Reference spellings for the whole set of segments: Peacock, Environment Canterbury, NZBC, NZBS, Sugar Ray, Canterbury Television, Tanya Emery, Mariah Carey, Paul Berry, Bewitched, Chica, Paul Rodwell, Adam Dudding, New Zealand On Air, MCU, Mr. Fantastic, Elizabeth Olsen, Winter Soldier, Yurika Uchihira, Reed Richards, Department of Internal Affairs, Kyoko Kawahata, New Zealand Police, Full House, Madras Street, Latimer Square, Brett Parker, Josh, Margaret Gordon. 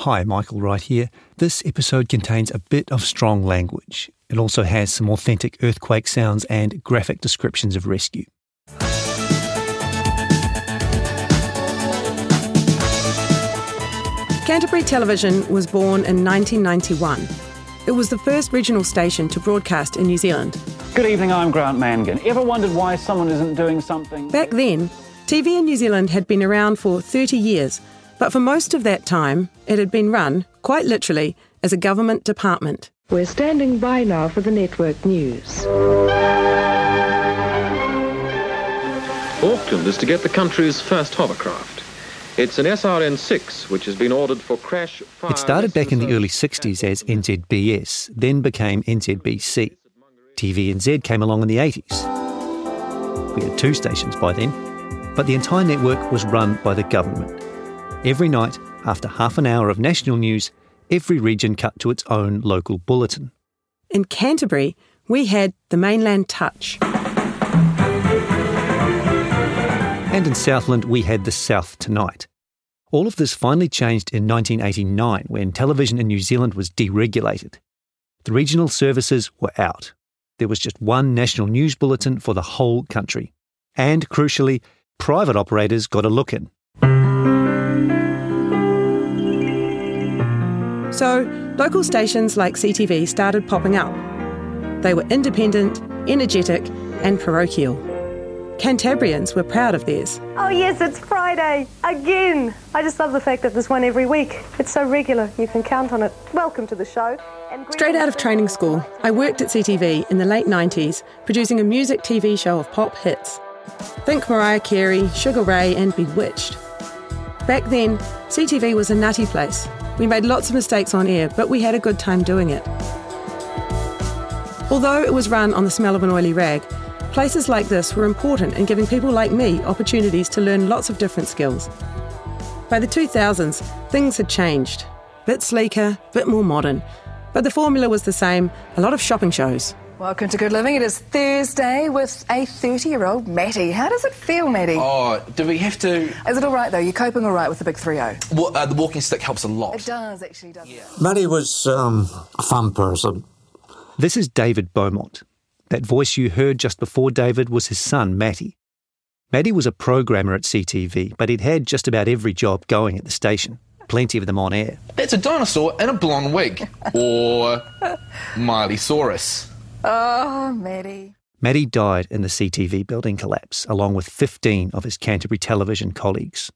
Hi, Michael Wright here. This episode contains a bit of strong language. It also has some authentic earthquake sounds and graphic descriptions of rescue. Canterbury Television was born in 1991. It was the first regional station to broadcast in New Zealand. Good evening, I'm Grant Mangan. Ever wondered why someone isn't doing something? Back then, TV in New Zealand had been around for 30 years, but for most of that time, it had been run, quite literally, as a government department. We're standing by now for the network news. Auckland is to get the country's first hovercraft. It's an SRN-6, which has been ordered for crash, fire... It started back in the early 60s as NZBS, then became NZBC. TVNZ came along in the 80s. We had two stations by then, but the entire network was run by the government. Every night, after half an hour of national news, every region cut to its own local bulletin. In Canterbury, we had the Mainland Touch. And in Southland, we had the South Tonight. All of this finally changed in 1989, when television in New Zealand was deregulated. The regional services were out. There was just one national news bulletin for the whole country. And, crucially, private operators got a look in. So, local stations like CTV started popping up. They were independent, energetic and parochial. Cantabrians were proud of theirs. Oh yes, it's Friday, again! I just love the fact that there's one every week. It's so regular, you can count on it. Welcome to the show. Straight out of training school, I worked at CTV in the late 90s, producing a music TV show of pop hits. Think Mariah Carey, Sugar Ray and Bewitched. Back then, CTV was a nutty place. We made lots of mistakes on air, but we had a good time doing it. Although it was run on the smell of an oily rag, places like this were important in giving people like me opportunities to learn lots of different skills. By the 2000s, things had changed. Bit sleeker, bit more modern. But the formula was the same, a lot of shopping shows. Welcome to Good Living. It is Thursday with a 30-year-old Matty. How does it feel, Matty? Oh, do we have to... Is it all right, though? You're coping all right with the big 3-0? Well, the walking stick helps a lot. It does, actually, doesn't it? Yeah. Matty was a fun person. This is David Beaumont. That voice you heard just before David was his son, Matty. Matty was a programmer at CTV, but he'd had just about every job going at the station. Plenty of them on air. That's a dinosaur in a blonde wig. Or Milesaurus. Oh, Matty. Matty died in the CTV building collapse, along with 15 of his Canterbury Television colleagues.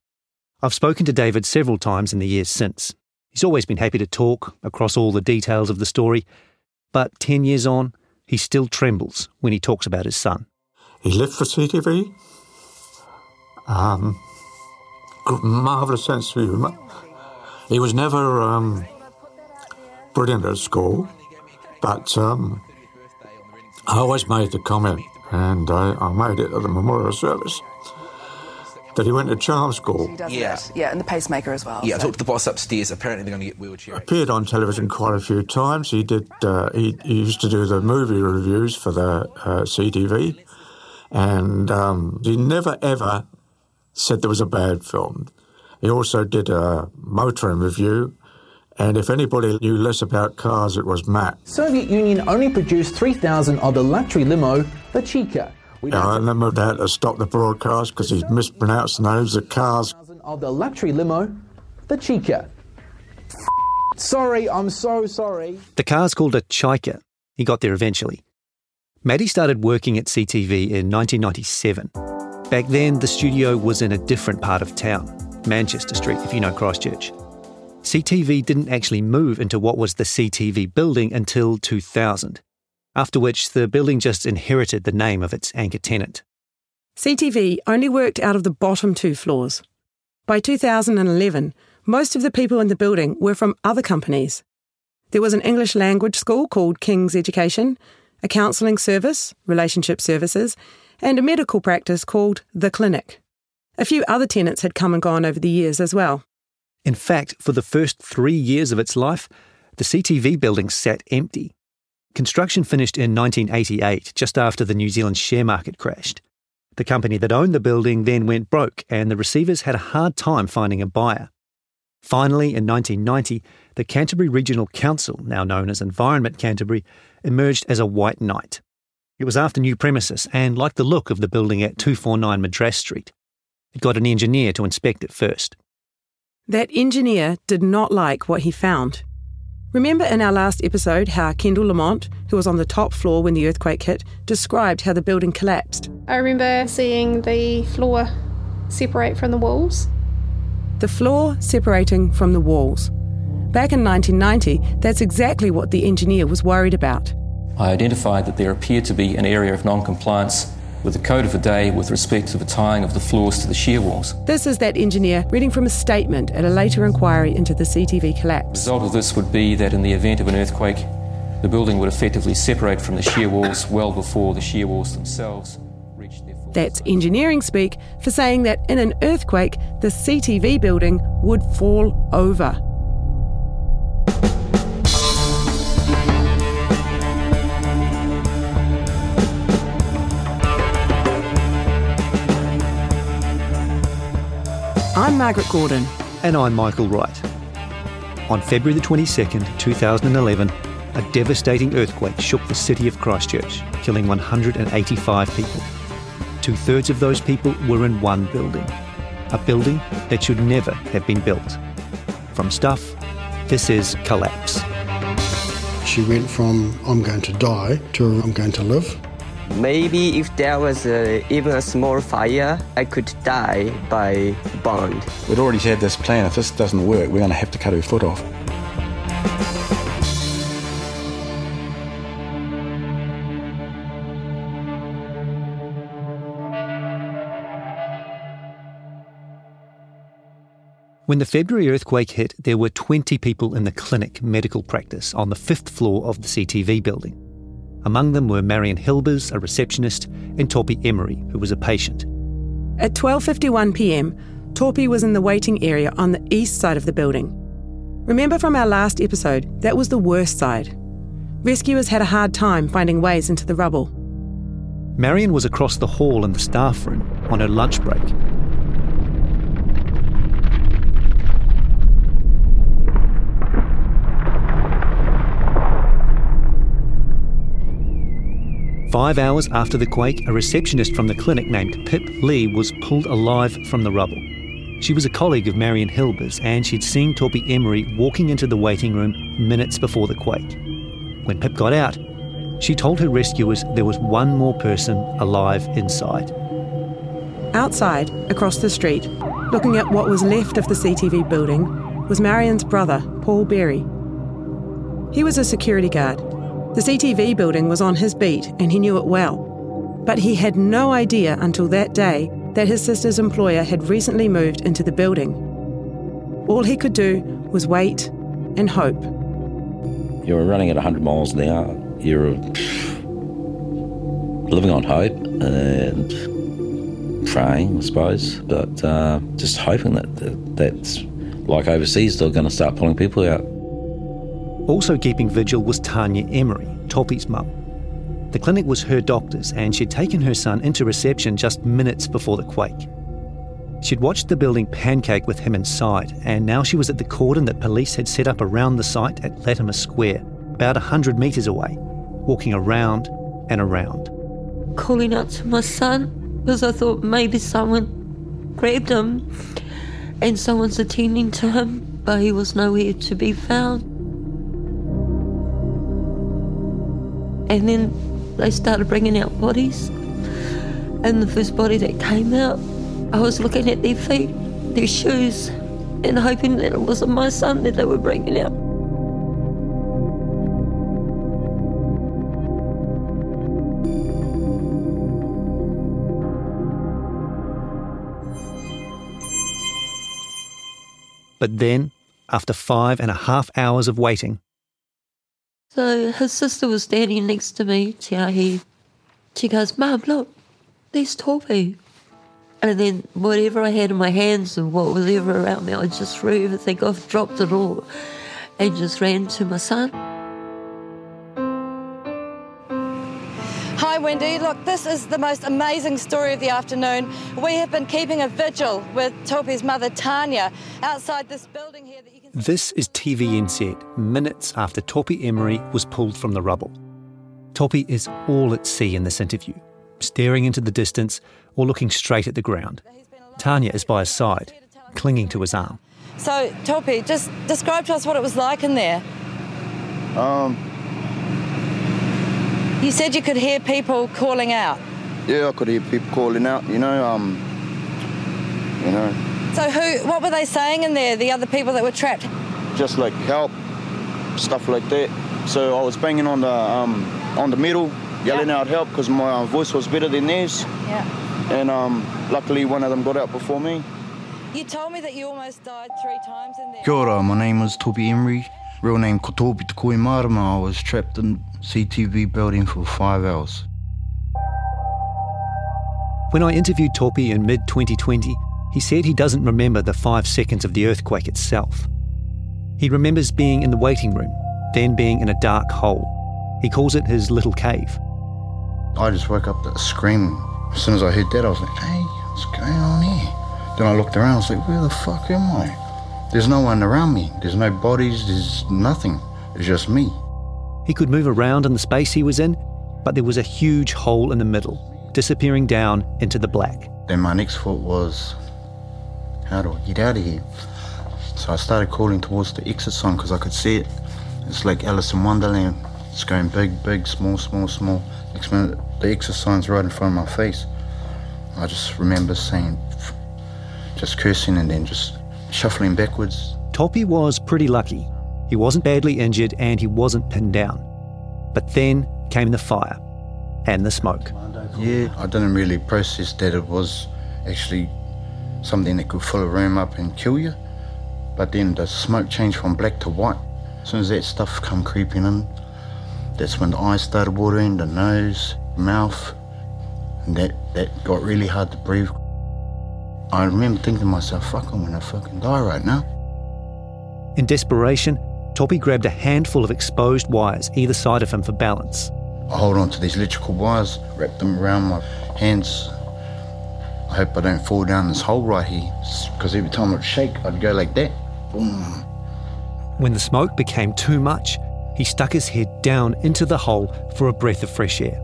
I've spoken to David several times in the years since. He's always been happy to talk across all the details of the story, but 10 years on, he still trembles when he talks about his son. He lived for CTV. Marvellous sense of humour. He was never brilliant at school, but... I always made the comment, and I made it at the memorial service, that he went to charm school. Yeah, that. Yeah, and the pacemaker as well. Yeah, so. I talked to the boss upstairs. Apparently they're going to get wheelchair. Appeared on television quite a few times. He did. He used to do the movie reviews for the CTV, and he never ever said there was a bad film. He also did a motoring review. And if anybody knew less about cars, it was Matt. Soviet Union only produced 3,000 of the luxury limo, the Chica. And then moved out to stop the broadcast because he'd mispronounced the names of cars. ...of the luxury limo, the Chica. Sorry, I'm so sorry. The car's called a Chica. He got there eventually. Matty started working at CTV in 1997. Back then, the studio was in a different part of town, Manchester Street, if you know Christchurch. CTV didn't actually move into what was the CTV building until 2000, after which the building just inherited the name of its anchor tenant. CTV only worked out of the bottom two floors. By 2011, most of the people in the building were from other companies. There was an English language school called King's Education, a counselling service, relationship services, and a medical practice called The Clinic. A few other tenants had come and gone over the years as well. In fact, for the first 3 years of its life, the CTV building sat empty. Construction finished in 1988, just after the New Zealand share market crashed. The company that owned the building then went broke, and the receivers had a hard time finding a buyer. Finally, in 1990, the Canterbury Regional Council, now known as Environment Canterbury, emerged as a white knight. It was after new premises and liked the look of the building at 249 Madras Street. It got an engineer to inspect it first. That engineer did not like what he found. Remember in our last episode how Kendall Lamont, who was on the top floor when the earthquake hit, described how the building collapsed? I remember seeing the floor separate from the walls. The floor separating from the walls. Back in 1990, that's exactly what the engineer was worried about. I identified that there appeared to be an area of non-compliance with the code of the day with respect to the tying of the floors to the shear walls. This is that engineer reading from a statement at a later inquiry into the CTV collapse. The result of this would be that in the event of an earthquake, the building would effectively separate from the shear walls well before the shear walls themselves reached their full. That's engineering speak for saying that in an earthquake, the CTV building would fall over. I'm Margaret Gordon. And I'm Michael Wright. On February the 22nd, 2011, a devastating earthquake shook the city of Christchurch, killing 185 people. Two-thirds of those people were in one building, a building that should never have been built. From Stuff, this is Collapse. She went from, I'm going to die, to I'm going to live. Maybe if there was even a small fire, I could die by bond. We'd already had this plan. If this doesn't work, we're going to have to cut her foot off. When the February earthquake hit, there were 20 people in the clinic medical practice on the fifth floor of the CTV building. Among them were Marion Hilbers, a receptionist, and Torpy Emery, who was a patient. At 12:51pm, Torpy was in the waiting area on the east side of the building. Remember from our last episode, that was the worst side. Rescuers had a hard time finding ways into the rubble. Marion was across the hall in the staff room on her lunch break.5 hours after the quake, a receptionist from the clinic named Pip Lee was pulled alive from the rubble. She was a colleague of Marion Hilber's, and she'd seen Torpy Emery walking into the waiting room minutes before the quake. When Pip got out, she told her rescuers there was one more person alive inside. Outside, across the street, looking at what was left of the CTV building, was Marion's brother, Paul Berry. He was a security guard. The CTV building was on his beat and he knew it well. But he had no idea until that day that his sister's employer had recently moved into the building. All he could do was wait and hope. You were running at 100 miles an hour. You were living on hope and praying, I suppose, but just hoping that that's like overseas, they're going to start pulling people out. Also keeping vigil was Tanya Emery, Torpy's mum. The clinic was her doctor's and she'd taken her son into reception just minutes before the quake. She'd watched the building pancake with him inside, and now she was at the cordon that police had set up around the site at Latimer Square, about 100 metres away, walking around and around. Calling out to my son because I thought maybe someone grabbed him and someone's attending to him, but he was nowhere to be found. And then they started bringing out bodies. And the first body that came out, I was looking at their feet, their shoes, and hoping that it wasn't my son that they were bringing out. But then, after 5.5 hours of waiting, so his sister was standing next to me, Tiahi. She goes, "Mum, look, there's Torpy." And then whatever I had in my hands and what was ever around me, I just threw everything off, dropped it all, and just ran to my son. I went Indeed, look, this is the most amazing story of the afternoon. We have been keeping a vigil with Topi's mother, Tanya, outside this building here. That you can... This is TVNZ, minutes after Topi Emery was pulled from the rubble. Topi is all at sea in this interview, staring into the distance or looking straight at the ground. Tanya is by his side, clinging to his arm. So, Topi, just describe to us what it was like in there. You said you could hear people calling out. Yeah, I could hear people calling out, you know. So what were they saying in there, the other people that were trapped? Just like help, stuff like that. So I was banging on the metal, yelling out help because my voice was better than theirs. Yeah. And luckily one of them got out before me. You told me that you almost died 3 times in there. Kia ora, my name is Topi Emery. Real name Topi Tukui Marama. I was trapped in CTV building for 5 hours. When I interviewed Topi in mid-2020, he said he doesn't remember the 5 seconds of the earthquake itself. He remembers being in the waiting room, then being in a dark hole. He calls it his little cave. I just woke up screaming. As soon as I heard that, I was like, hey, what's going on here? Then I looked around, I was like, where the fuck am I? There's no one around me. There's no bodies, there's nothing. It's just me. He could move around in the space he was in, but there was a huge hole in the middle, disappearing down into the black. Then my next thought was, how do I get out of here? So I started calling towards the exit sign because I could see it. It's like Alice in Wonderland. It's going big, big, small, small, small. Next minute, the exit sign's right in front of my face. I just remember saying, just cursing and then just shuffling backwards. Topi was pretty lucky. He wasn't badly injured and he wasn't pinned down. But then came the fire and the smoke. Yeah, I didn't really process that it was actually something that could fill a room up and kill you. But then the smoke changed from black to white. As soon as that stuff come creeping in, that's when the eyes started watering, the nose, mouth, and that got really hard to breathe. I remember thinking to myself, fuck, I'm going to fucking die right now. In desperation, Topi grabbed a handful of exposed wires either side of him for balance. I hold on to these electrical wires, wrap them around my hands. I hope I don't fall down this hole right here, because every time I'd shake, I'd go like that. Boom. When the smoke became too much, he stuck his head down into the hole for a breath of fresh air.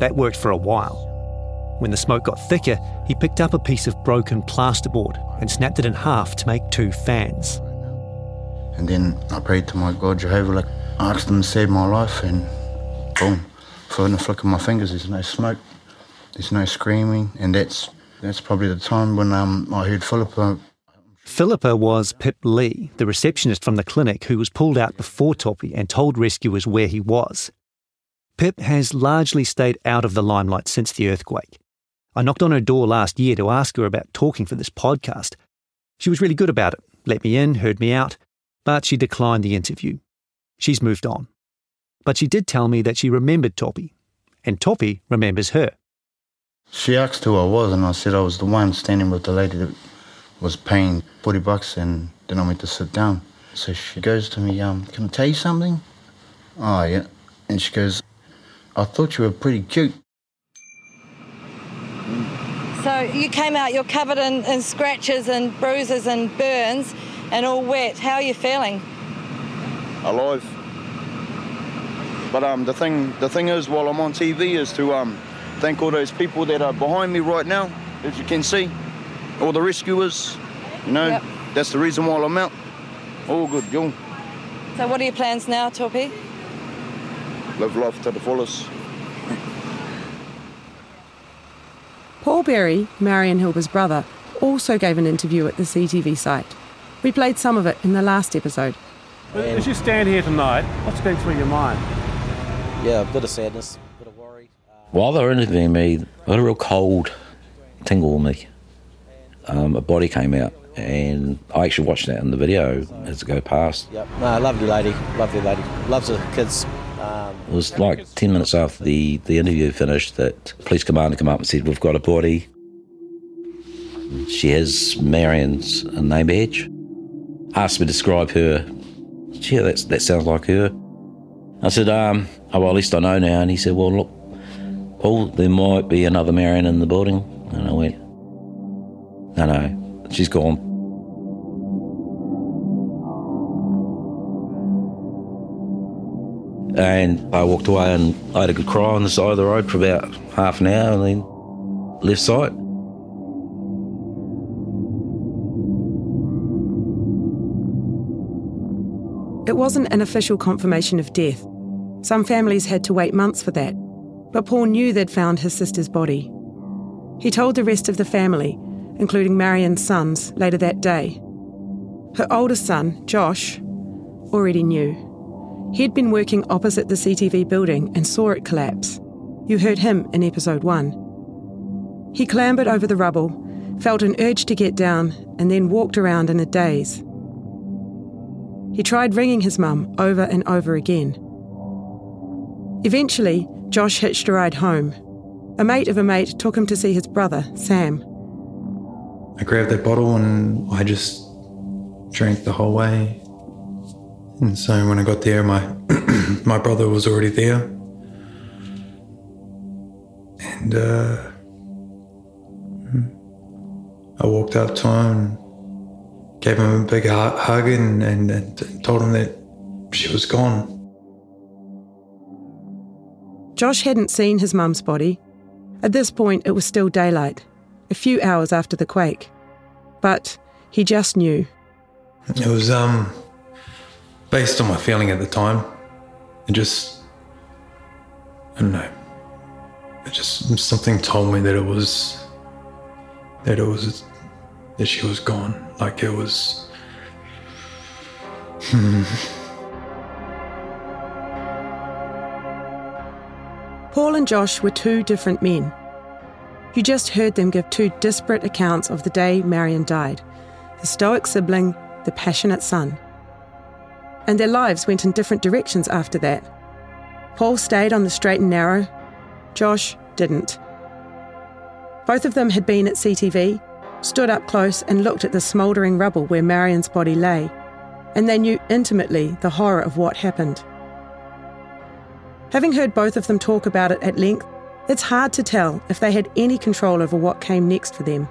That worked for a while. When the smoke got thicker, he picked up a piece of broken plasterboard and snapped it in half to make 2 fans. And then I prayed to my God, Jehovah, like, I asked him to save my life, and boom, for the flick of my fingers, there's no smoke, there's no screaming, and that's probably the time when I heard Philippa. Philippa was Pip Lee, the receptionist from the clinic who was pulled out before Topi and told rescuers where he was. Pip has largely stayed out of the limelight since the earthquake. I knocked on her door last year to ask her about talking for this podcast. She was really good about it, let me in, heard me out, but she declined the interview. She's moved on. But she did tell me that she remembered Topi, and Topi remembers her. She asked who I was, and I said I was the one standing with the lady that was paying $40, and then I went to sit down. So she goes to me, can I tell you something? Oh, yeah. And she goes, I thought you were pretty cute. So you came out, you're covered in scratches and bruises and burns and all wet. How are you feeling? Alive. But the thing is, while I'm on TV, is to thank all those people that are behind me right now, as you can see, all the rescuers, yep. That's the reason why I'm out. All good, y'all. So what are your plans now, Topi? Live life to the fullest. Paul Berry, Marion Hilbers' brother, also gave an interview at the CTV site. We played some of it in the last episode. As you stand here tonight, what's going through your mind? Yeah, a bit of sadness, a bit of worry. While they were interviewing me, I had a real cold tingle in me. A body came out, and I actually watched that in the video as it go past. Yep, no, lovely lady, loves her kids. It was like 10 minutes after the interview finished that police commander came up and said, we've got a body. She has Marion's name badge. Asked me to describe her. Yeah, that sounds like her. I said, well, at least I know now. And he said, well, look, oh, there might be another Marion in the building. And I went, no, no, she's gone. And I walked away and I had a good cry on the side of the road for about half an hour and then left site. It wasn't an official confirmation of death. Some families had to wait months for that, but Paul knew they'd found his sister's body. He told the rest of the family, including Marion's sons, later that day. Her oldest son, Josh, already knew. He'd been working opposite the CTV building and saw it collapse. You heard him in episode 1. He clambered over the rubble, felt an urge to get down, and then walked around in a daze. He tried ringing his mum over and over again. Eventually, Josh hitched a ride home. A mate of a mate took him to see his brother, Sam. I grabbed that bottle and I just drank the whole way. And so when I got there, my my brother was already there. And I walked up to him and gave him a big hug and told him that she was gone. Josh hadn't seen his mum's body. At this point, it was still daylight, a few hours after the quake. But he just knew. It was based on my feeling at the time. It just something told me that that she was gone. Like it was... Paul and Josh were two different men. You just heard them give two disparate accounts of the day Marion died. The stoic sibling, the passionate son. And their lives went in different directions after that. Paul stayed on the straight and narrow. Josh didn't. Both of them had been at CTV, stood up close and looked at the smouldering rubble where Marion's body lay, and they knew intimately the horror of what happened. Having heard both of them talk about it at length, it's hard to tell if they had any control over what came next for them.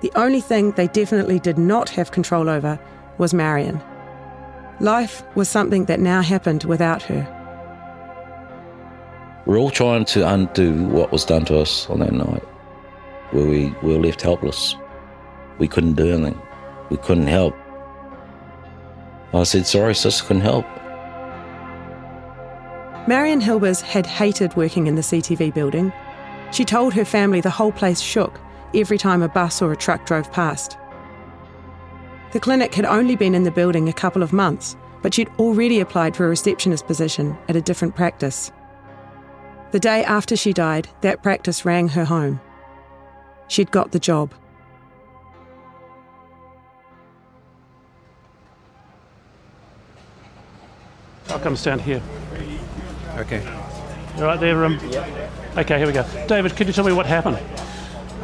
The only thing they definitely did not have control over was Marion. Life was something that now happened without her. We're all trying to undo what was done to us on that night, where we were left helpless. We couldn't do anything. We couldn't help. I said, sorry, sis, couldn't help. Marion Hilbers had hated working in the CTV building. She told her family the whole place shook every time a bus or a truck drove past. The clinic had only been in the building a couple of months, but she'd already applied for a receptionist position at a different practice. The day after she died, that practice rang her home. She'd got the job. I'll come stand here. Okay. You all right there, Rim? Yeah. Okay, here we go. David, could you tell me what happened?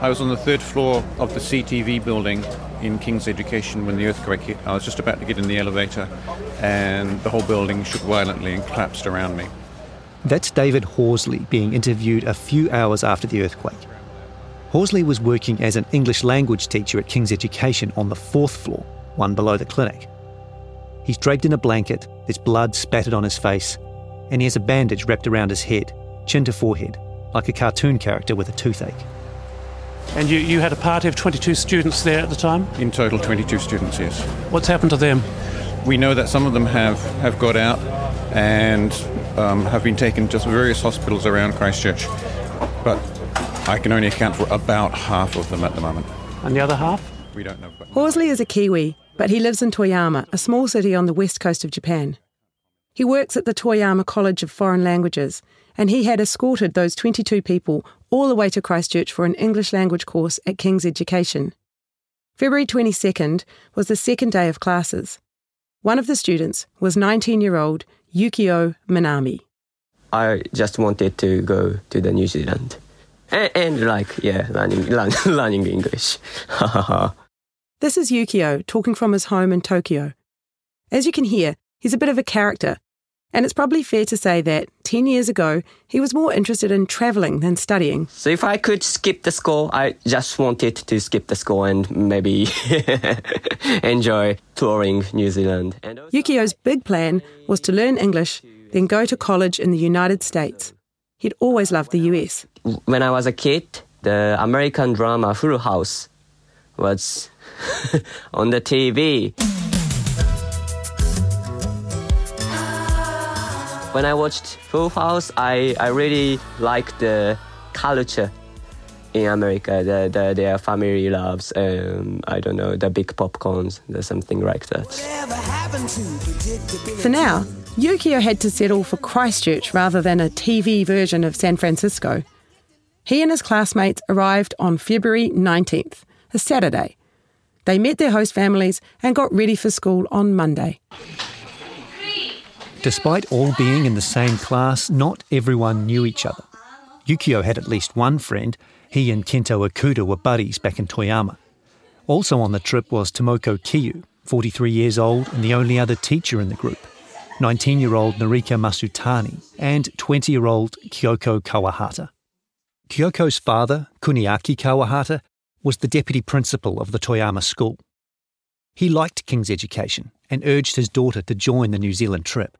I was on the third floor of the CTV building in King's Education when the earthquake hit. I was just about to get in the elevator and the whole building shook violently and collapsed around me. That's David Horsley being interviewed a few hours after the earthquake. Horsley was working as an English language teacher at King's Education on the fourth floor, one below the clinic. He's draped in a blanket, there's blood spattered on his face, and he has a bandage wrapped around his head, chin to forehead, like a cartoon character with a toothache. And you had a party of 22 students there at the time? In total, 22 students, yes. What's happened to them? We know that some of them have got out and have been taken to various hospitals around Christchurch, but I can only account for about half of them at the moment. And the other half? We don't know. Horsley is a Kiwi, but he lives in Toyama, a small city on the west coast of Japan. He works at the Toyama College of Foreign Languages, and he had escorted those 22 people all the way to Christchurch for an English language course at King's Education. February 22nd was the second day of classes. One of the students was 19-year-old Yukio Minami. I just wanted to go to the New Zealand. Learning English. This is Yukio talking from his home in Tokyo. As you can hear, he's a bit of a character. And it's probably fair to say that 10 years ago, he was more interested in travelling than studying. So if I could skip the school, I just wanted to skip the school and maybe enjoy touring New Zealand. Yukio's big plan was to learn English, then go to college in the United States. He'd always loved the US. When I was a kid, the American drama Full House was on the TV. When I watched Full House, I really liked the culture in America, their family loves, I don't know, the big popcorns, something like that. For now, Yukio had to settle for Christchurch rather than a TV version of San Francisco. He and his classmates arrived on February 19th, a Saturday. They met their host families and got ready for school on Monday. Despite all being in the same class, not everyone knew each other. Yukio had at least one friend. He and Kento Akuta were buddies back in Toyama. Also on the trip was Tomoko Kiyu, 43 years old and the only other teacher in the group, 19-year-old Narika Masutani and 20-year-old Kyoko Kawahata. Kyoko's father, Kuniaki Kawahata, was the deputy principal of the Toyama school. He liked King's Education and urged his daughter to join the New Zealand trip.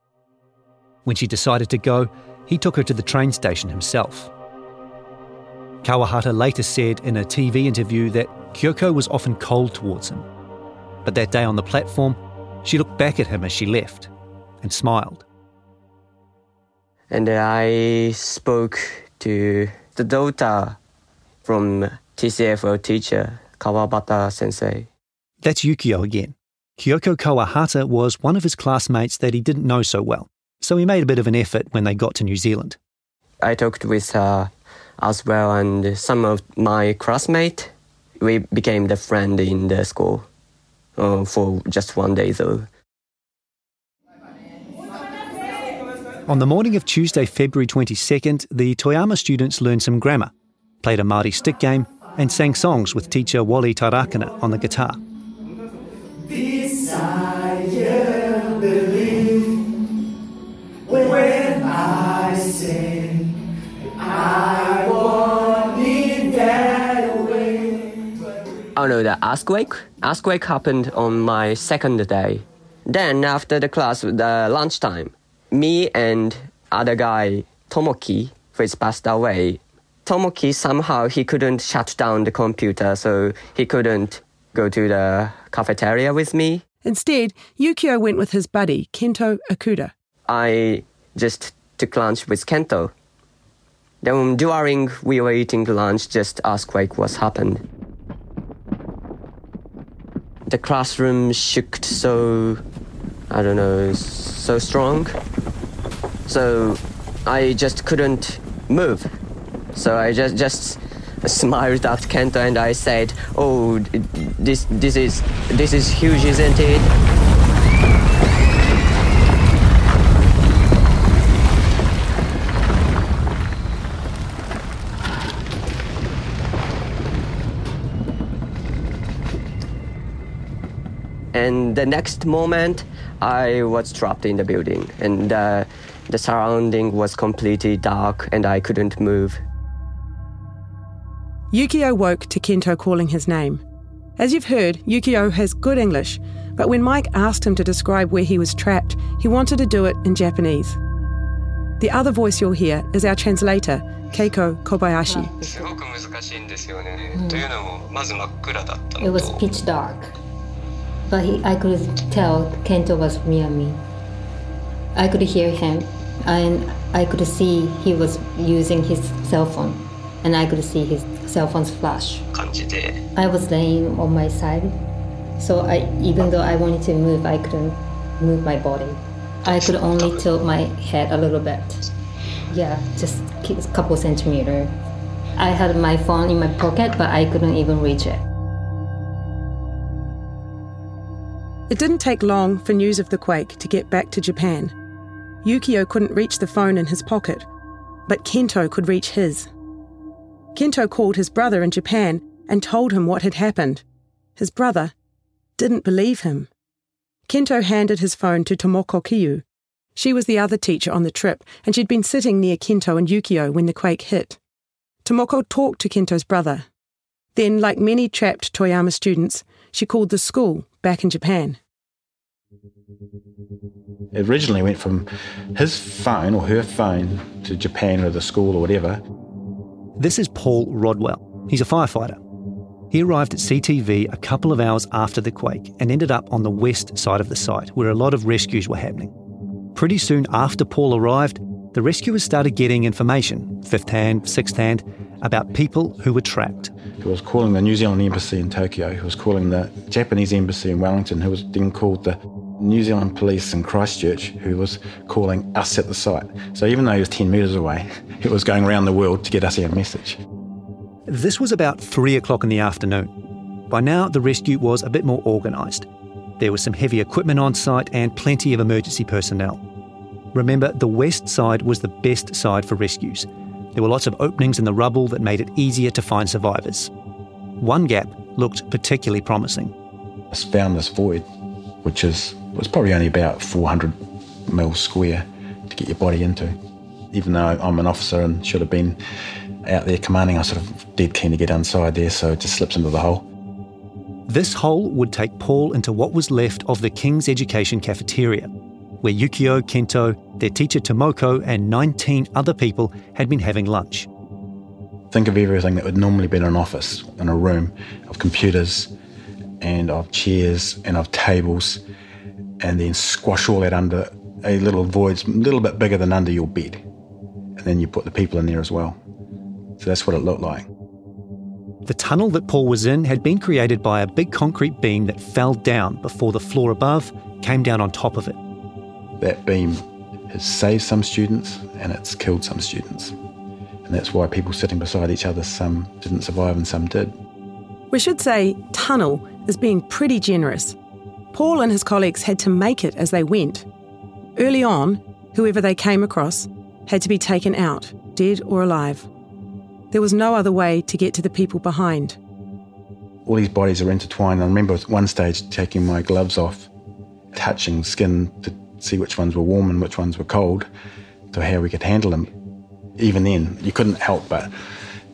When she decided to go, he took her to the train station himself. Kawahata later said in a TV interview that Kyoko was often cold towards him. But that day on the platform, she looked back at him as she left and smiled. And I spoke to the daughter from TCFO teacher, Kawabata-sensei. That's Yukio again. Kyoko Kawahata was one of his classmates that he didn't know so well, so he made a bit of an effort when they got to New Zealand. I talked with her as well and some of my classmates. We became the friend in the school for just one day though. On the morning of Tuesday, February 22nd, the Toyama students learned some grammar, played a Māori stick game and sang songs with teacher Wally Tarakana on the guitar. Oh no, the earthquake? Earthquake happened on my second day. Then after the class, the lunchtime, me and other guy, Tomoki, who has passed away. Tomoki, somehow he couldn't shut down the computer, so he couldn't go to the cafeteria with me. Instead, Yukio went with his buddy, Kento Akuta. I just took lunch with Kento. Then during we were eating lunch, just earthquake was happened. The classroom shook so, I don't know, so strong. So I just couldn't move. So I just smiled at Kento and I said, "Oh, this is huge, isn't it?" And the next moment, I was trapped in the building and the surrounding was completely dark and I couldn't move. Yukio woke to Kento calling his name. As you've heard, Yukio has good English, but when Mike asked him to describe where he was trapped, he wanted to do it in Japanese. The other voice you'll hear is our translator, Keiko Kobayashi. It was pitch dark. But I could tell Kento was near me. I could hear him, and I could see he was using his cell phone, and I could see his cell phone's flash. I was laying on my side, so even though I wanted to move, I couldn't move my body. I could only tilt my head a little bit. Yeah, just a couple centimeters. I had my phone in my pocket, but I couldn't even reach it. It didn't take long for news of the quake to get back to Japan. Yukio couldn't reach the phone in his pocket, but Kento could reach his. Kento called his brother in Japan and told him what had happened. His brother didn't believe him. Kento handed his phone to Tomoko Kiyu, She was the other teacher on the trip, and she'd been sitting near Kento and Yukio when the quake hit. Tomoko talked to Kento's brother. Then, like many trapped Toyama students, she called the school back in Japan. It originally went from his phone or her phone to Japan or the school or whatever. This is Paul Rodwell. He's a firefighter. He arrived at CTV a couple of hours after the quake and ended up on the west side of the site, where a lot of rescues were happening. Pretty soon after Paul arrived, the rescuers started getting information, fifth-hand, sixth-hand, about people who were trapped. Who was calling the New Zealand Embassy in Tokyo, who was calling the Japanese Embassy in Wellington, who was then called the New Zealand Police in Christchurch, who was calling us at the site. So even though he was 10 metres away, he was going around the world to get us our message. This was about 3 o'clock in the afternoon. By now, the rescue was a bit more organised. There was some heavy equipment on site and plenty of emergency personnel. Remember, the west side was the best side for rescues. There were lots of openings in the rubble that made it easier to find survivors. One gap looked particularly promising. I found this void, which was probably only about 400 mil square to get your body into. Even though I'm an officer and should have been out there commanding, I was sort of dead keen to get inside there, so it just slips into the hole. This hole would take Paul into what was left of the King's Education cafeteria, where Yukio, Kento, their teacher Tomoko and 19 other people had been having lunch. Think of everything that would normally be in an office, in a room, of computers and of chairs and of tables, and then squash all that under a little void, a little bit bigger than under your bed. And then you put the people in there as well. So that's what it looked like. The tunnel that Paul was in had been created by a big concrete beam that fell down before the floor above came down on top of it. That beam has saved some students and it's killed some students. And that's why people sitting beside each other, some didn't survive and some did. We should say tunnel is being pretty generous. Paul and his colleagues had to make it as they went. Early on, whoever they came across had to be taken out, dead or alive. There was no other way to get to the people behind. All these bodies are intertwined. I remember at one stage taking my gloves off, touching skin to see which ones were warm and which ones were cold, to how we could handle them. Even then, you couldn't help but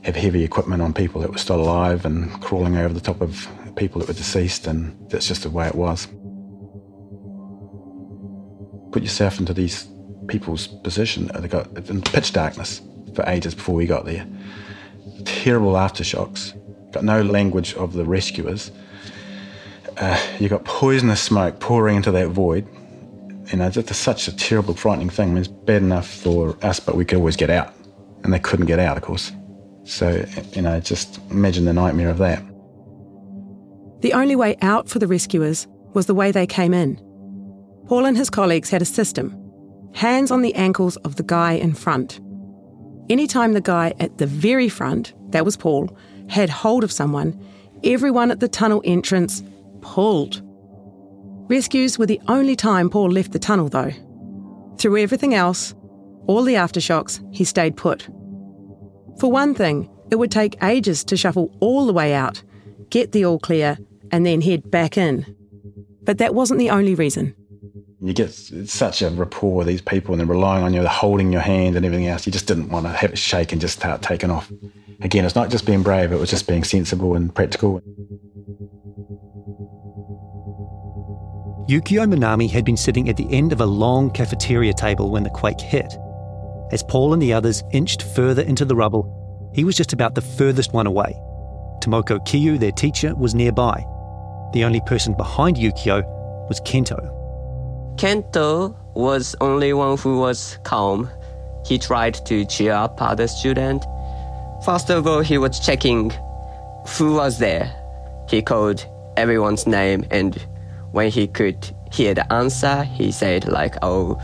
have heavy equipment on people that were still alive and crawling over the top of people that were deceased, and that's just the way it was. Put yourself into these people's position. They got in pitch darkness for ages before we got there. Terrible aftershocks. Got no language of the rescuers. You got poisonous smoke pouring into that void. You know, that's such a terrible, frightening thing. I mean, it's bad enough for us, but we could always get out. And they couldn't get out, of course. So, you know, just imagine the nightmare of that. The only way out for the rescuers was the way they came in. Paul and his colleagues had a system. Hands on the ankles of the guy in front. Anytime the guy at the very front, that was Paul, had hold of someone, everyone at the tunnel entrance pulled. Rescues were the only time Paul left the tunnel, though. Through everything else, all the aftershocks, he stayed put. For one thing, it would take ages to shuffle all the way out, get the all clear, and then head back in. But that wasn't the only reason. You get such a rapport with these people, and they're relying on you, they're holding your hand and everything else. You just didn't want to have it shake and just start taking off. Again, it's not just being brave, it was just being sensible and practical. Yukio Minami had been sitting at the end of a long cafeteria table when the quake hit. As Paul and the others inched further into the rubble, he was just about the furthest one away. Tomoko Kiyu, their teacher, was nearby. The only person behind Yukio was Kento. Kento was only one who was calm. He tried to cheer up other students. First of all, he was checking who was there. He called everyone's name, and when he could hear the answer, he said like, "Oh,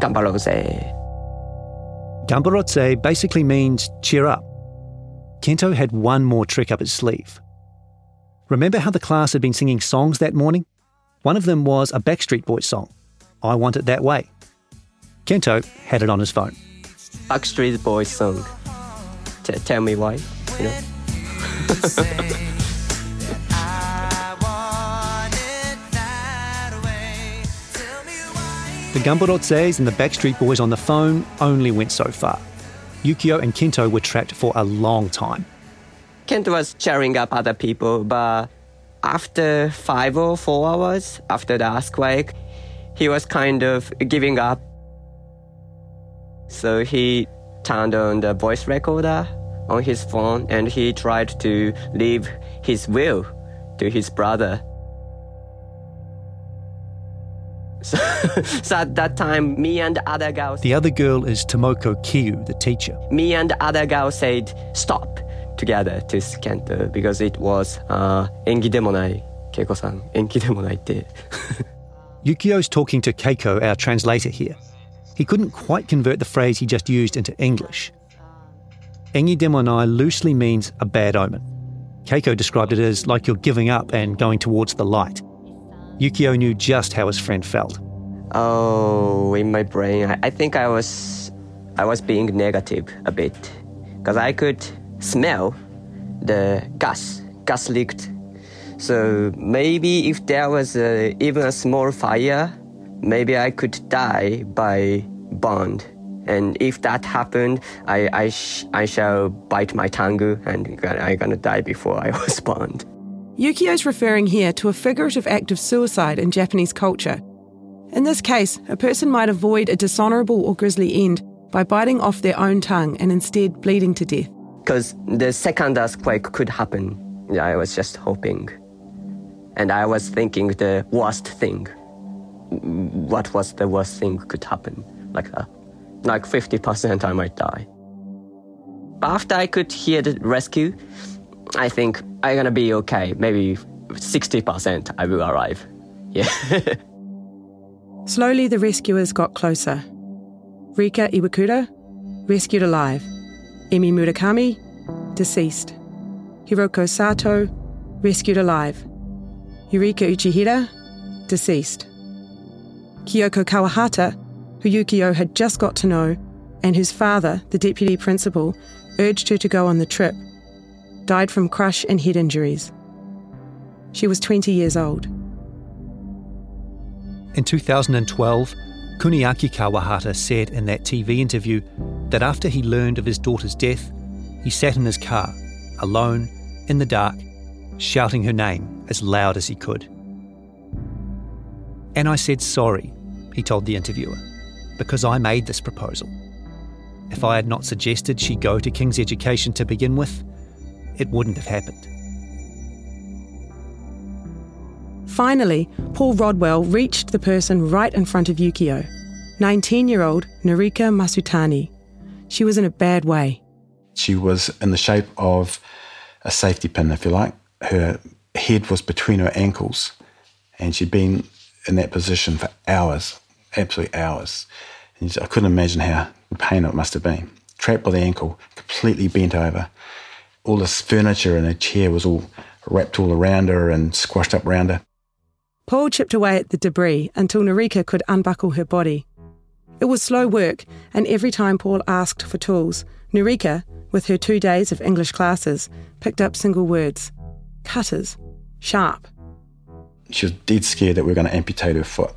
Ganbarotse." Ganbarotse basically means cheer up. Kento had one more trick up his sleeve. Remember how the class had been singing songs that morning? One of them was a Backstreet Boys song, "I Want It That Way." Kento had it on his phone. Backstreet Boys song. Tell me why, you know? The Gamborotses and the Backstreet Boys on the phone only went so far. Yukio and Kento were trapped for a long time. Kento was cheering up other people, but after 5 or 4 hours, after the earthquake, he was kind of giving up. So he turned on the voice recorder on his phone and he tried to leave his will to his brother. So at that time, me and the other girl... The other girl is Tomoko Kiyu, the teacher. Me and the other girl said, stop, together to Kento, because it was engi demonai, Keiko-san, engi demonai te. Yukio's talking to Keiko, our translator here. He couldn't quite convert the phrase he just used into English. Engi demonai loosely means a bad omen. Keiko described it as like you're giving up and going towards the light. Yukio knew just how his friend felt. Oh, in my brain, I think I was being negative a bit, because I could smell the gas leaked. So maybe if there was even a small fire, maybe I could die by burned. And if that happened, I shall bite my tongue and I'm gonna die before I was burned. Yukio's referring here to a figurative act of suicide in Japanese culture. In this case, a person might avoid a dishonourable or grisly end by biting off their own tongue and instead bleeding to death. Because the second earthquake could happen. Yeah, I was just hoping. And I was thinking the worst thing. What was the worst thing could happen? Like 50% I might die. After I could hear the rescue, I think I'm going to be okay. Maybe 60% I will arrive. Yeah. Slowly the rescuers got closer. Rika Iwakura, rescued alive. Emi Murakami, deceased. Hiroko Sato, rescued alive. Yurika Uchihira, deceased. Kyoko Kawahata, who Yukio had just got to know, and whose father, the deputy principal, urged her to go on the trip, died from crush and head injuries. She was 20 years old. In 2012, Kuniaki Kawahata said in that TV interview that after he learned of his daughter's death, he sat in his car, alone, in the dark, shouting her name as loud as he could. "And I said sorry," he told the interviewer, "because I made this proposal. If I had not suggested she go to King's Education to begin with, it wouldn't have happened." Finally, Paul Rodwell reached the person right in front of Yukio, 19-year-old Narika Masutani. She was in a bad way. She was in the shape of a safety pin, if you like. Her head was between her ankles, and she'd been in that position for hours, absolute hours. And I couldn't imagine how the pain it must have been. Trapped by the ankle, completely bent over. All this furniture and her chair was all wrapped all around her and squashed up around her. Paul chipped away at the debris until Narika could unbuckle her body. It was slow work, and every time Paul asked for tools, Narika, with her 2 days of English classes, picked up single words. Cutters. Sharp. She was dead scared that we were going to amputate her foot.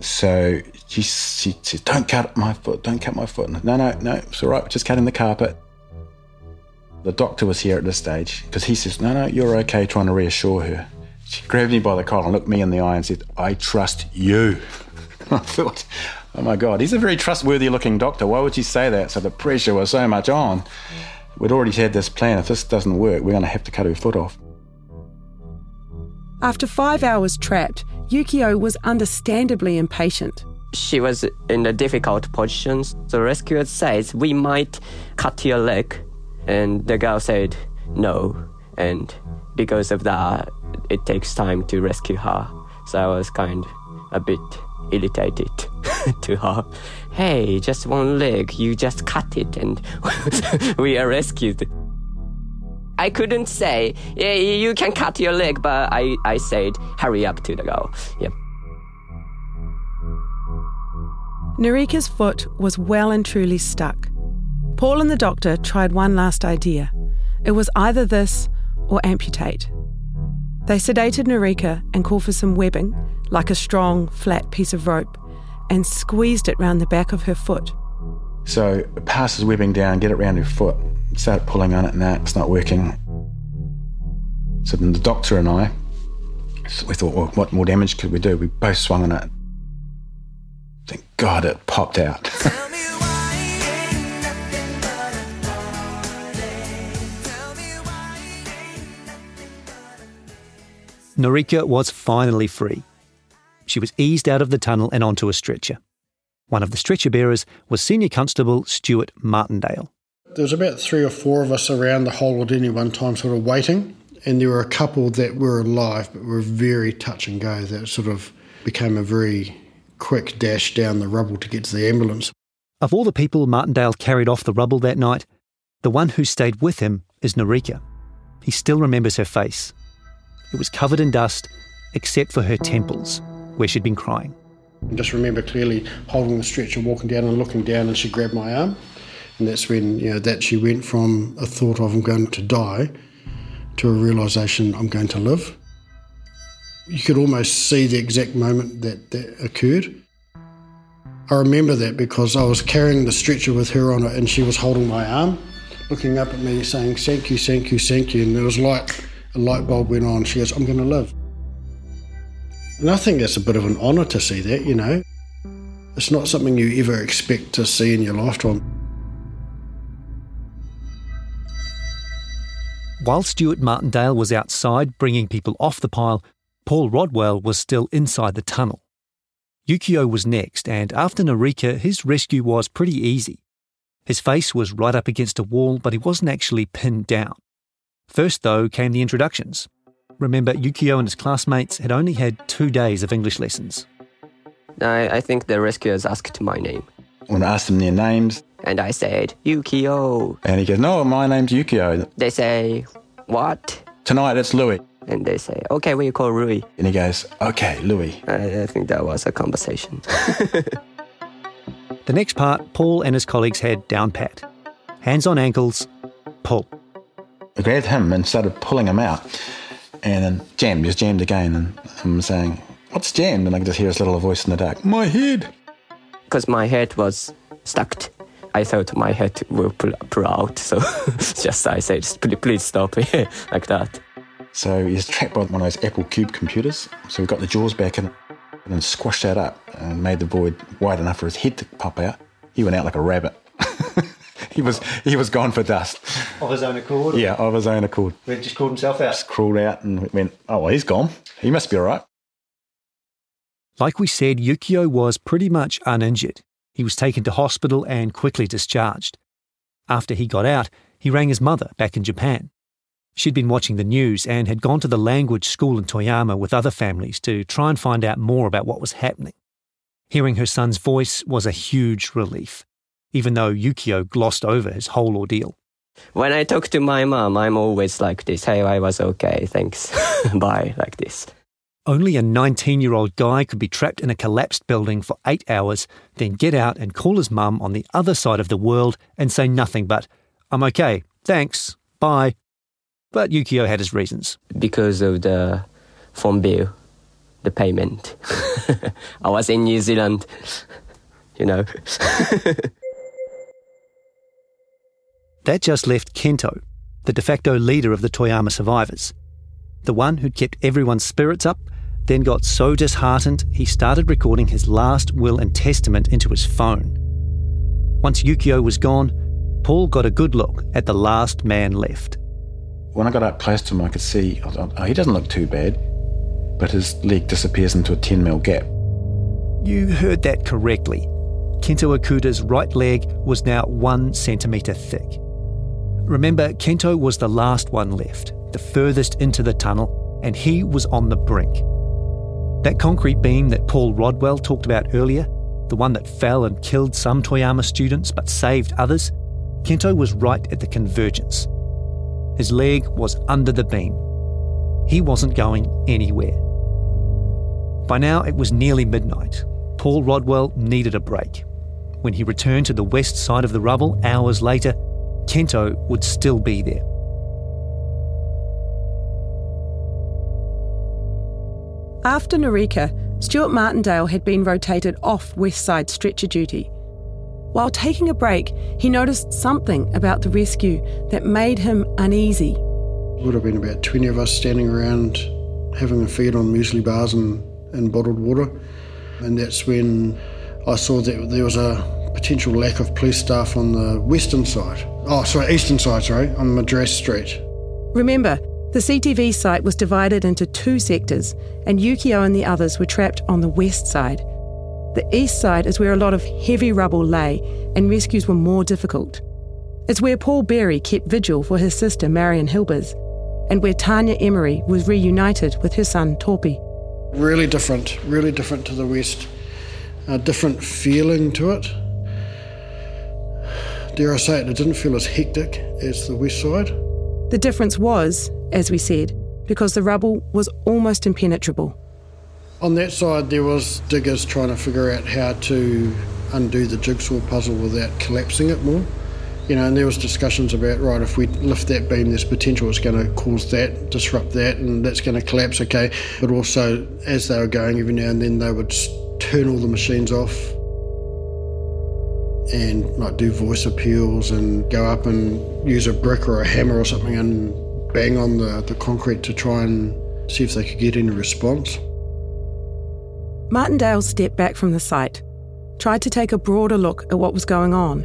So she said, "Don't cut my foot, don't cut my foot." No, it's all right, we're just cutting the carpet. The doctor was here at this stage because he says, no, you're okay, trying to reassure her. She grabbed me by the collar and looked me in the eye and said, "I trust you." I thought, oh my God, he's a very trustworthy looking doctor. Why would she say that? So the pressure was so much on. We'd already had this plan. If this doesn't work, we're going to have to cut her foot off. After 5 hours trapped, Yukio was understandably impatient. She was in a difficult position. The rescuer says, "We might cut your leg." And the girl said no. And because of that, it takes time to rescue her. So I was kind of a bit irritated to her. "Hey, just one leg, you just cut it and we are rescued." I couldn't say, "Yeah, you can cut your leg," but I said, "Hurry up" to the girl. Yep. Narika's foot was well and truly stuck. Paul and the doctor tried one last idea. It was either this or amputate. They sedated Narika and called for some webbing, like a strong, flat piece of rope, and squeezed it round the back of her foot. So pass is webbing down, get it round her foot, start pulling on it and that, it's not working. So then the doctor and I, we thought, well, what more damage could we do? We both swung on it. Thank God it popped out. Narika was finally free. She was eased out of the tunnel and onto a stretcher. One of the stretcher bearers was Senior Constable Stuart Martindale. There was about 3 or 4 of us around the hole at any one time sort of waiting, and there were a couple that were alive but were very touch and go. That sort of became a very quick dash down the rubble to get to the ambulance. Of all the people Martindale carried off the rubble that night, the one who stayed with him is Narika. He still remembers her face. It was covered in dust, except for her temples, where she'd been crying. I just remember clearly holding the stretcher, walking down and looking down, and she grabbed my arm. And that's when, you know, that she went from a thought of I'm going to die to a realisation I'm going to live. You could almost see the exact moment that occurred. I remember that because I was carrying the stretcher with her on it and she was holding my arm, looking up at me saying, thank you, thank you, thank you. And it was like a light bulb went on. She goes, I'm going to live. And I think that's a bit of an honour to see that, you know. It's not something you ever expect to see in your lifetime. While Stuart Martindale was outside bringing people off the pile, Paul Rodwell was still inside the tunnel. Yukio was next, and after Narika, his rescue was pretty easy. His face was right up against a wall, but he wasn't actually pinned down. First, though, came the introductions. Remember, Yukio and his classmates had only had 2 days of English lessons. I think the rescuers asked my name. When I asked them their names... And I said, Yukio. And he goes, no, my name's Yukio. They say, what? Tonight, it's Louis. And they say, okay, what do you call Rui? And he goes, okay, Louis. I think that was a conversation. The next part, Paul and his colleagues had down pat. Hands on ankles, pull. I grabbed him and started pulling him out. And then just jammed again. And I'm saying, what's jammed? And I could just hear this little voice in the dark, my head. Because my head was stuck. I thought my head will pull out. So just I said, please stop it, like that. So he's trapped by one of those Apple Cube computers. So we got the jaws back in and then squashed that up and made the void wide enough for his head to pop out. He went out like a rabbit. He was gone for dust. Of his own accord? Yeah, of his own accord. He just crawled himself out? Just crawled out and went, oh, well, he's gone. He must be all right. Like we said, Yukio was pretty much uninjured. He was taken to hospital and quickly discharged. After he got out, he rang his mother back in Japan. She'd been watching the news and had gone to the language school in Toyama with other families to try and find out more about what was happening. Hearing her son's voice was a huge relief, even though Yukio glossed over his whole ordeal. When I talk to my mum, I'm always like this, hey, I was okay, thanks, bye, like this. Only a 19-year-old guy could be trapped in a collapsed building for 8 hours, then get out and call his mum on the other side of the world and say nothing but, I'm okay, thanks, bye. But Yukio had his reasons. Because of the phone bill, the payment. I was in New Zealand, you know. That just left Kento, the de facto leader of the Toyama survivors. The one who'd kept everyone's spirits up, then got so disheartened he started recording his last will and testament into his phone. Once Yukio was gone, Paul got a good look at the last man left. When I got up close to him, I could see, oh, he doesn't look too bad, but his leg disappears into a 10mm gap. You heard that correctly. Kento Akuta's right leg was now 1 centimetre thick. Remember, Kento was the last one left, the furthest into the tunnel, and he was on the brink. That concrete beam that Paul Rodwell talked about earlier, the one that fell and killed some Toyama students but saved others, Kento was right at the convergence. His leg was under the beam. He wasn't going anywhere. By now, it was nearly midnight. Paul Rodwell needed a break. When he returned to the west side of the rubble hours later, Kento would still be there. After Narika, Stuart Martindale had been rotated off Westside stretcher duty. While taking a break, he noticed something about the rescue that made him uneasy. It would have been about 20 of us standing around having a feed on muesli bars and bottled water, and that's when I saw that there was a potential lack of police staff on the eastern side, on Madras Street. Remember, the CTV site was divided into two sectors, and Yukio and the others were trapped on the west side. The east side is where a lot of heavy rubble lay, and rescues were more difficult. It's where Paul Berry kept vigil for his sister Marion Hilbers, and where Tanya Emery was reunited with her son Torpy. Really different to the west. A different feeling to it. Dare I say it, it didn't feel as hectic as the west side. The difference was, as we said, because the rubble was almost impenetrable. On that side there was diggers trying to figure out how to undo the jigsaw puzzle without collapsing it more. And there was discussions about, right, if we lift that beam, there's potential it's going to cause that, disrupt that, and that's going to collapse, okay. But also, as they were going, every now and then they would turn all the machines off and like do voice appeals and go up and use a brick or a hammer or something and bang on the concrete to try and see if they could get any response. Martindale stepped back from the site, tried to take a broader look at what was going on,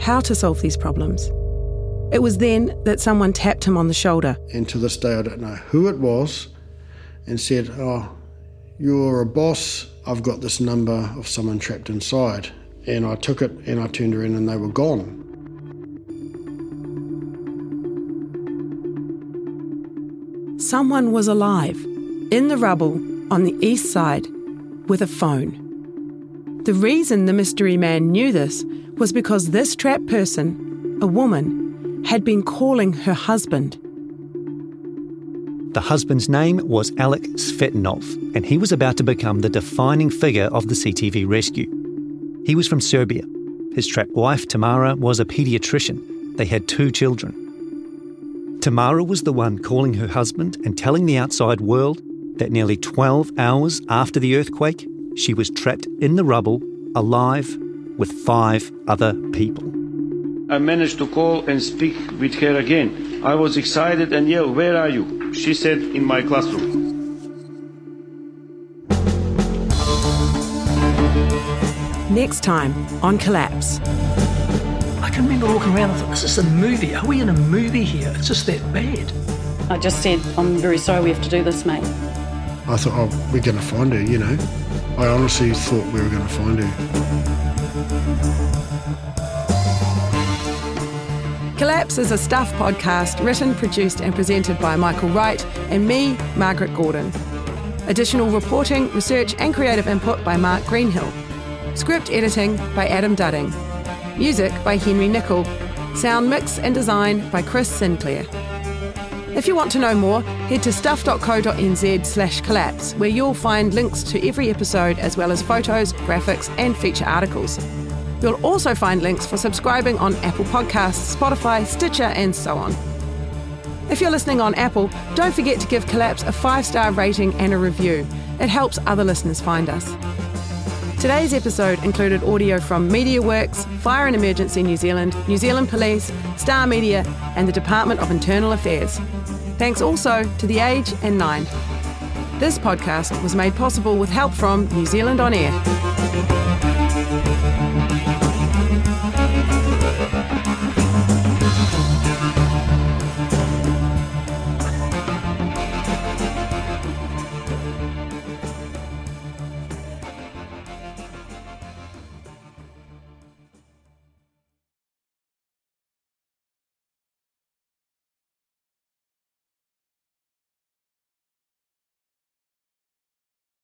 how to solve these problems. It was then that someone tapped him on the shoulder. And to this day I don't know who it was, and said, "Oh, you're a boss, I've got this number of someone trapped inside." And I took it and I turned her in and they were gone. Someone was alive, in the rubble, on the east side, with a phone. The reason the mystery man knew this was because this trapped person, a woman, had been calling her husband. The husband's name was Alec Svetanov, and he was about to become the defining figure of the CTV rescue. He was from Serbia. His trapped wife, Tamara, was a paediatrician. They had 2 children. Tamara was the one calling her husband and telling the outside world that nearly 12 hours after the earthquake, she was trapped in the rubble, alive, with 5 other people. I managed to call and speak with her again. I was excited and yelled, "Where are you?" She said, "In my classroom." Next time on Collapse. I can remember walking around and thought, this is a movie. Are we in a movie here? It's just that bad. I just said, "I'm very sorry we have to do this, mate." I thought, oh, we're going to find her, I honestly thought we were going to find her. Collapse is a Stuff podcast written, produced and presented by Michael Wright and me, Margaret Gordon. Additional reporting, research and creative input by Mark Greenhill. Script editing by Adam Dudding. Music by Henry Nichol. Sound mix and design by Chris Sinclair. If you want to know more, head to stuff.co.nz/collapse, where you'll find links to every episode as well as photos, graphics and feature articles. You'll also find links for subscribing on Apple Podcasts, Spotify, Stitcher and so on. If you're listening on Apple, don't forget to give Collapse a 5-star rating and a review. It helps other listeners find us. Today's episode included audio from MediaWorks, Fire and Emergency New Zealand, New Zealand Police, Star Media, and the Department of Internal Affairs. Thanks also to The Age and 9. This podcast was made possible with help from New Zealand On Air.